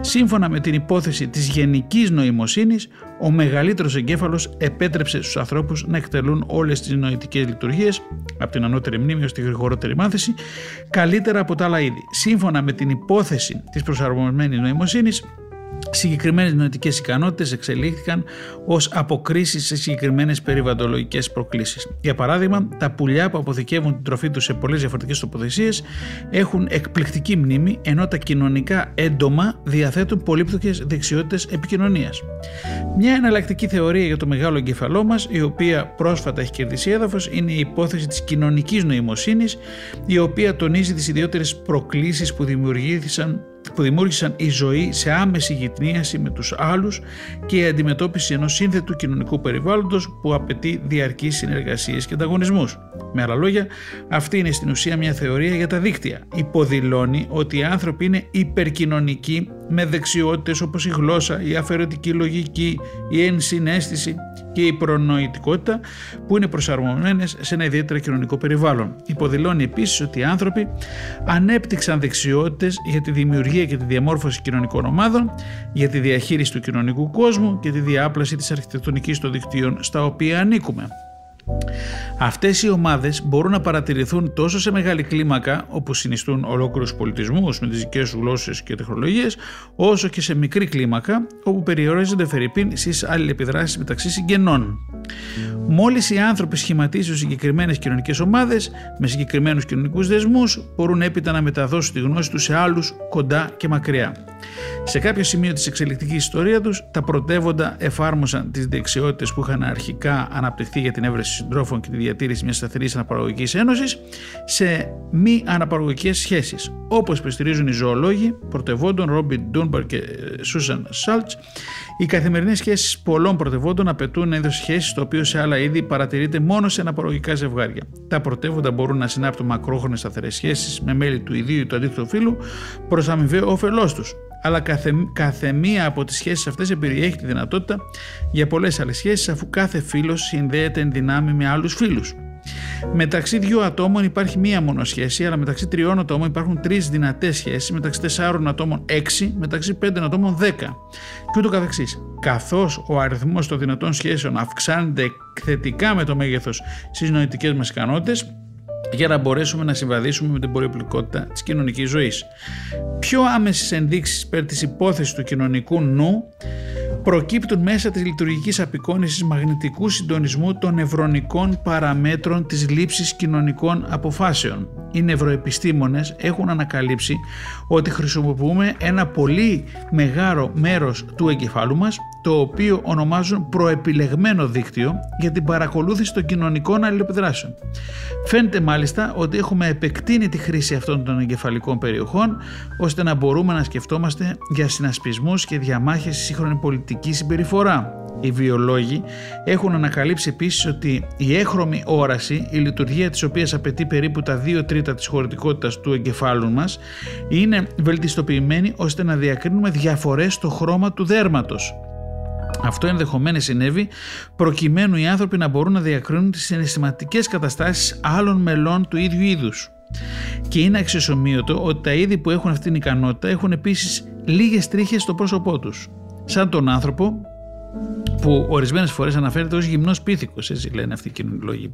Σύμφωνα με την υπόθεση της γενικής νοημοσύνης, ο μεγαλύτερος εγκέφαλος επέτρεψε στους ανθρώπους να εκτελούν όλες τις νοητικές λειτουργίες, από την ανώτερη μνήμη ως τη γρηγορότερη μάθηση, καλύτερα από τα άλλα είδη. Σύμφωνα με την υπόθεση της προσαρμοσμένης νοημοσύνης, συγκεκριμένες νοητικές ικανότητες εξελίχθηκαν ως αποκρίσεις σε συγκεκριμένες περιβαλλοντολογικές προκλήσεις. Για παράδειγμα, τα πουλιά που αποθηκεύουν την τροφή τους σε πολλές διαφορετικές τοποθεσίες έχουν εκπληκτική μνήμη, ενώ τα κοινωνικά έντομα διαθέτουν πολύπλοκες δεξιότητες επικοινωνίας. Μια εναλλακτική θεωρία για το μεγάλο εγκεφαλό μας, η οποία πρόσφατα έχει κερδίσει έδαφος, είναι η υπόθεση της κοινωνικής νοημοσύνης, η οποία τονίζει τις ιδιαίτερες προκλήσεις που δημιούργησαν η ζωή σε άμεση γειτνίαση με τους άλλους και η αντιμετώπιση ενός σύνθετου κοινωνικού περιβάλλοντος που απαιτεί διαρκείς συνεργασίες και ανταγωνισμούς. Με άλλα λόγια, αυτή είναι στην ουσία μια θεωρία για τα δίκτυα. Υποδηλώνει ότι οι άνθρωποι είναι υπερκοινωνικοί με δεξιότητες όπως η γλώσσα, η αφαιρετική λογική, η ενσυναίσθηση και η προνοητικότητα που είναι προσαρμοσμένες σε ένα ιδιαίτερο κοινωνικό περιβάλλον. Υποδηλώνει επίσης ότι οι άνθρωποι ανέπτυξαν δεξιότητες για τη δημιουργία και τη διαμόρφωση κοινωνικών ομάδων, για τη διαχείριση του κοινωνικού κόσμου και τη διάπλαση της αρχιτεκτονικής των δικτύων στα οποία ανήκουμε. Αυτές οι ομάδες μπορούν να παρατηρηθούν τόσο σε μεγάλη κλίμακα, όπου συνιστούν ολόκληρους πολιτισμούς με τις δικές γλώσσες και τεχνολογίες, όσο και σε μικρή κλίμακα, όπου περιορίζονται φερειπίν στις αλληλεπιδράσεις μεταξύ συγγενών. Μόλις οι άνθρωποι σχηματίζουν συγκεκριμένες κοινωνικές ομάδες με συγκεκριμένους κοινωνικούς δεσμούς, μπορούν έπειτα να μεταδώσουν τη γνώση τους σε άλλους κοντά και μακριά. Σε κάποιο σημείο της εξελικτικής ιστορίας τους, τα πρωτεύοντα εφάρμοσαν τις δεξιότητες που είχαν αρχικά αναπτυχθεί για την έβρεση συντρόφων και τη διατήρηση μιας σταθερής αναπαραγωγικής ένωσης σε μη αναπαραγωγικές σχέσεις, όπως υποστηρίζουν οι ζωολόγοι πρωτευόντων Robin Dunbar και Susan Sault. Οι καθημερινές σχέσεις πολλών πρωτευόντων απαιτούν ένα είδος σχέσεις το οποίο σε άλλα είδη παρατηρείται μόνο σε αναπαραγωγικά ζευγάρια. Τα πρωτεύοντα μπορούν να συνάπτουν μακρόχρονες σταθερές σχέσεις με μέλη του ιδίου ή του αντίθετου φύλου προς αμοιβαίο όφελός τους. Αλλά κάθε μία από τις σχέσεις αυτές περιέχει τη δυνατότητα για πολλές άλλες σχέσεις, αφού κάθε φύλος συνδέεται εν δυνάμει με άλλους φύλους. Μεταξύ δύο ατόμων υπάρχει μία μόνο σχέση, αλλά μεταξύ τριών ατόμων υπάρχουν τρεις δυνατές σχέσεις, μεταξύ τεσσάρων ατόμων 6, μεταξύ 5 ατόμων 10 και ούτω καθεξής. Καθώς ο αριθμός των δυνατών σχέσεων αυξάνεται εκθετικά με το μέγεθος στις νοητικές μας ικανότητες, για να μπορέσουμε να συμβαδίσουμε με την πολυπλοκότητα της κοινωνικής ζωής. Πιο άμεσες ενδείξεις περί της υπόθεσης του κοινωνικού νου προκύπτουν μέσα της λειτουργικής απεικόνησης μαγνητικού συντονισμού των νευρονικών παραμέτρων της λήψης κοινωνικών αποφάσεων. Οι νευροεπιστήμονες έχουν ανακαλύψει ότι χρησιμοποιούμε ένα πολύ μεγάλο μέρος του εγκεφάλου μας, το οποίο ονομάζουν προεπιλεγμένο δίκτυο, για την παρακολούθηση των κοινωνικών αλληλεπιδράσεων. Φαίνεται μάλιστα ότι έχουμε επεκτείνει τη χρήση αυτών των εγκεφαλικών περιοχών, ώστε να μπορούμε να σκεφτόμαστε για συνασπισμούς και διαμάχες στη σύγχρονη πολιτική συμπεριφορά. Οι βιολόγοι έχουν ανακαλύψει επίσης ότι η έχρωμη όραση, η λειτουργία της οποίας απαιτεί περίπου τα 2/3 της χωρητικότητας του εγκεφάλου μας, είναι βελτιστοποιημένη ώστε να διακρίνουμε διαφορές στο χρώμα του δέρματος. Αυτό ενδεχομένως συνέβη προκειμένου οι άνθρωποι να μπορούν να διακρίνουν τις συναισθηματικές καταστάσεις άλλων μελών του ίδιου είδους. Και είναι αξιοσημείωτο ότι τα είδη που έχουν αυτήν την ικανότητα έχουν επίσης λίγες τρίχες στο πρόσωπό τους. Σαν τον άνθρωπο, που ορισμένες φορές αναφέρεται ως γυμνός πίθηκος, έτσι λένε αυτοί οι κοινωνιολόγοι,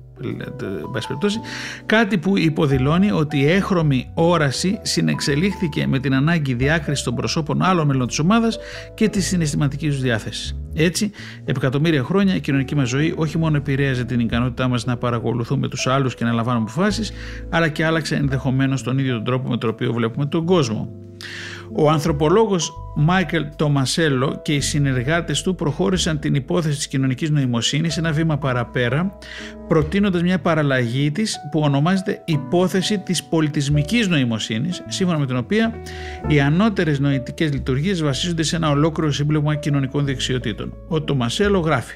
κάτι που υποδηλώνει ότι η έχρωμη όραση συνεξελίχθηκε με την ανάγκη διάκριση των προσώπων άλλων μελών της ομάδας και της συναισθηματικής τους διάθεσης. Έτσι, εκατομμύρια χρόνια η κοινωνική μας ζωή όχι μόνο επηρέαζε την ικανότητά μας να παρακολουθούμε τους άλλους και να λαμβάνουμε αποφάσεις, αλλά και άλλαξε ενδεχομένως τον ίδιο τον τρόπο με τον οποίο βλέπουμε τον κόσμο. Ο ανθρωπολόγος Michael Tomasello και οι συνεργάτες του προχώρησαν την υπόθεση της κοινωνικής νοημοσύνης ένα βήμα παραπέρα, προτείνοντας μια παραλλαγή της που ονομάζεται υπόθεση της πολιτισμικής νοημοσύνης, σύμφωνα με την οποία οι ανώτερες νοητικές λειτουργίες βασίζονται σε ένα ολόκληρο σύμπλεγμα κοινωνικών δεξιοτήτων. Ο Τομασέλο γράφει: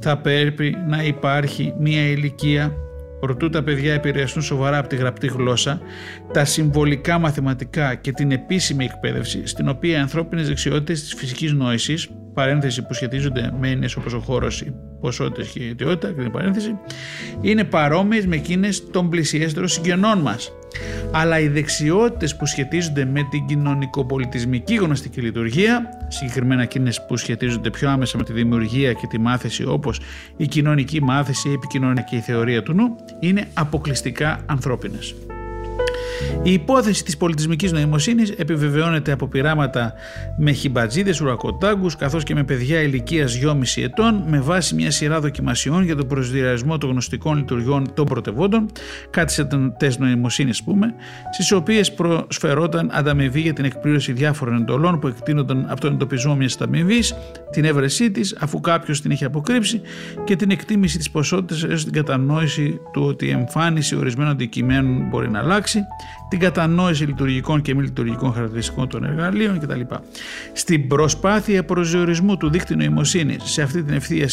«Θα πρέπει να υπάρχει μια ηλικία προτού τα παιδιά επηρεαστούν σοβαρά από τη γραπτή γλώσσα, τα συμβολικά μαθηματικά και την επίσημη εκπαίδευση, στην οποία οι ανθρώπινες δεξιότητες της φυσικής νόησης, παρένθεση που σχετίζονται με έννοιες όπως ο χώρος, οι ποσότητες και η αιτιότητα, είναι παρόμοιες με εκείνες των πλησιέστερων συγγενών μας. Αλλά οι δεξιότητες που σχετίζονται με την κοινωνικοπολιτισμική γνωστική λειτουργία, συγκεκριμένα εκείνες που σχετίζονται πιο άμεσα με τη δημιουργία και τη μάθηση, όπως η κοινωνική μάθηση, η επικοινωνία και η θεωρία του νου, είναι αποκλειστικά ανθρώπινες». Η υπόθεση της πολιτισμικής νοημοσύνης επιβεβαιώνεται από πειράματα με χιμπατζίδες, ουρακοτάγκους, καθώς και με παιδιά ηλικίας 2,5 ετών, με βάση μια σειρά δοκιμασιών για τον προσδιορισμό των γνωστικών λειτουργιών των πρωτευόντων, κάτι σαν τεστ νοημοσύνης πούμε, στις οποίες προσφερόταν ανταμοιβή για την εκπλήρωση διάφορων εντολών που εκτείνονταν από τον εντοπισμό μιας ανταμοιβής, την έβρεσή της, αφού κάποιος την είχε αποκρύψει, και την εκτίμηση της ποσότητας έως την κατανόηση του ότι η εμφάνιση ορισμένων αντικειμένων μπορεί να αλλάξει, την κατανόηση λειτουργικών και μη λειτουργικών χαρακτηριστικών των εργαλείων κτλ. Στην προσπάθεια προσδιορισμού του δείκτη νοημοσύνης σε αυτή την ευθεία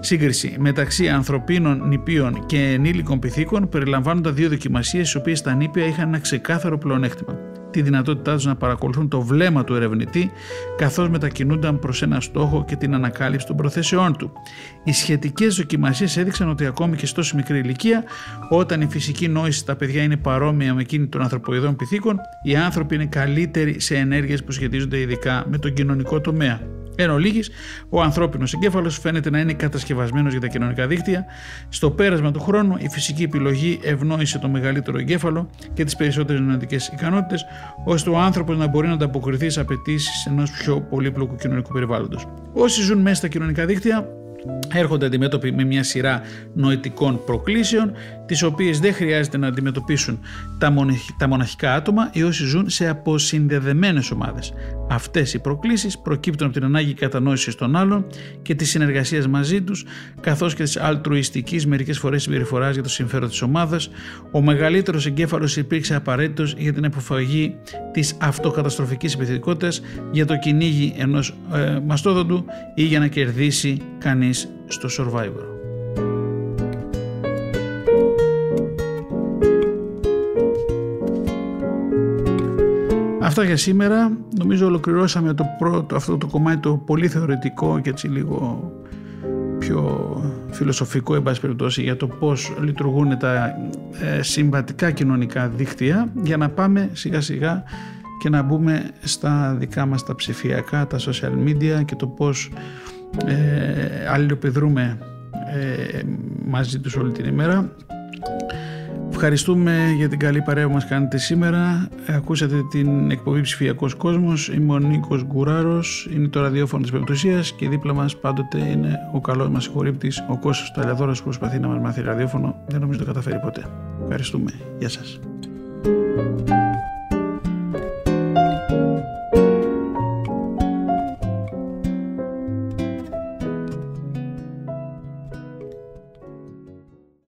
σύγκριση μεταξύ ανθρωπίνων νηπίων και ενήλικων πυθίκων περιλαμβάνονται δύο δοκιμασίες, στις οποίες τα νήπια είχαν ένα ξεκάθαρο πλεονέκτημα: τη δυνατότητά τους να παρακολουθούν το βλέμμα του ερευνητή καθώς μετακινούνταν προς ένα στόχο και την ανακάλυψη των προθέσεών του. Οι σχετικές δοκιμασίες έδειξαν ότι ακόμη και σε τόσο μικρή ηλικία, όταν η φυσική νόηση στα παιδιά είναι παρόμοια με εκείνη των ανθρωποειδών πυθίκων, οι άνθρωποι είναι καλύτεροι σε ενέργειες που σχετίζονται ειδικά με τον κοινωνικό τομέα. Εν ολίγης, ο ανθρώπινος εγκέφαλος φαίνεται να είναι κατασκευασμένος για τα κοινωνικά δίκτυα. Στο πέρασμα του χρόνου, η φυσική επιλογή ευνόησε το μεγαλύτερο εγκέφαλο και τις περισσότερες νοητικές ικανότητες, ώστε ο άνθρωπος να μπορεί να ανταποκριθεί στις απαιτήσεις ενός πιο πολύπλοκου κοινωνικού περιβάλλοντος. Όσοι ζουν μέσα στα κοινωνικά δίκτυα, έρχονται αντιμέτωποι με μια σειρά νοητικών προκλήσεων, τις οποίες δεν χρειάζεται να αντιμετωπίσουν τα μοναχικά άτομα ή όσοι ζουν σε αποσυνδεδεμένες ομάδες. Αυτές οι προκλήσεις προκύπτουν από την ανάγκη κατανόησης των άλλων και της συνεργασίας μαζί τους, καθώς και της αλτρουιστικής μερικές φορές συμπεριφοράς για το συμφέρον της ομάδας. Ο μεγαλύτερος εγκέφαλος υπήρξε απαραίτητος για την αποφυγή της αυτοκαταστροφικής επιθετικότητας, για το κυνήγι ενός μαστόδοντου ή για να κερδίσει κανείς στο Survivor. Αυτά για σήμερα. Νομίζω ολοκληρώσαμε αυτό το κομμάτι, το πολύ θεωρητικό και έτσι λίγο πιο φιλοσοφικό, εν πάση περιπτώσει, για το πώς λειτουργούν τα συμβατικά κοινωνικά δίκτυα, για να πάμε σιγά σιγά και να μπούμε στα δικά μας τα ψηφιακά, τα social media και το πώς αλληλοπιδρούμε μαζί τους όλη την ημέρα. Ευχαριστούμε για την καλή παρέα που μας κάνετε σήμερα. Ακούσατε την εκπομπή Ψηφιακός Κόσμος. Είμαι ο Νίκος Γκουράρος. Είναι το ραδιόφωνο της Πεμπτουσίας και δίπλα μας πάντοτε είναι ο καλός μας συγχωρήπτης, ο Κώστας Ταλιαδόρας, που προσπαθεί να μας μάθει ραδιόφωνο. Δεν νομίζω το καταφέρει ποτέ. Ευχαριστούμε. Γεια σας.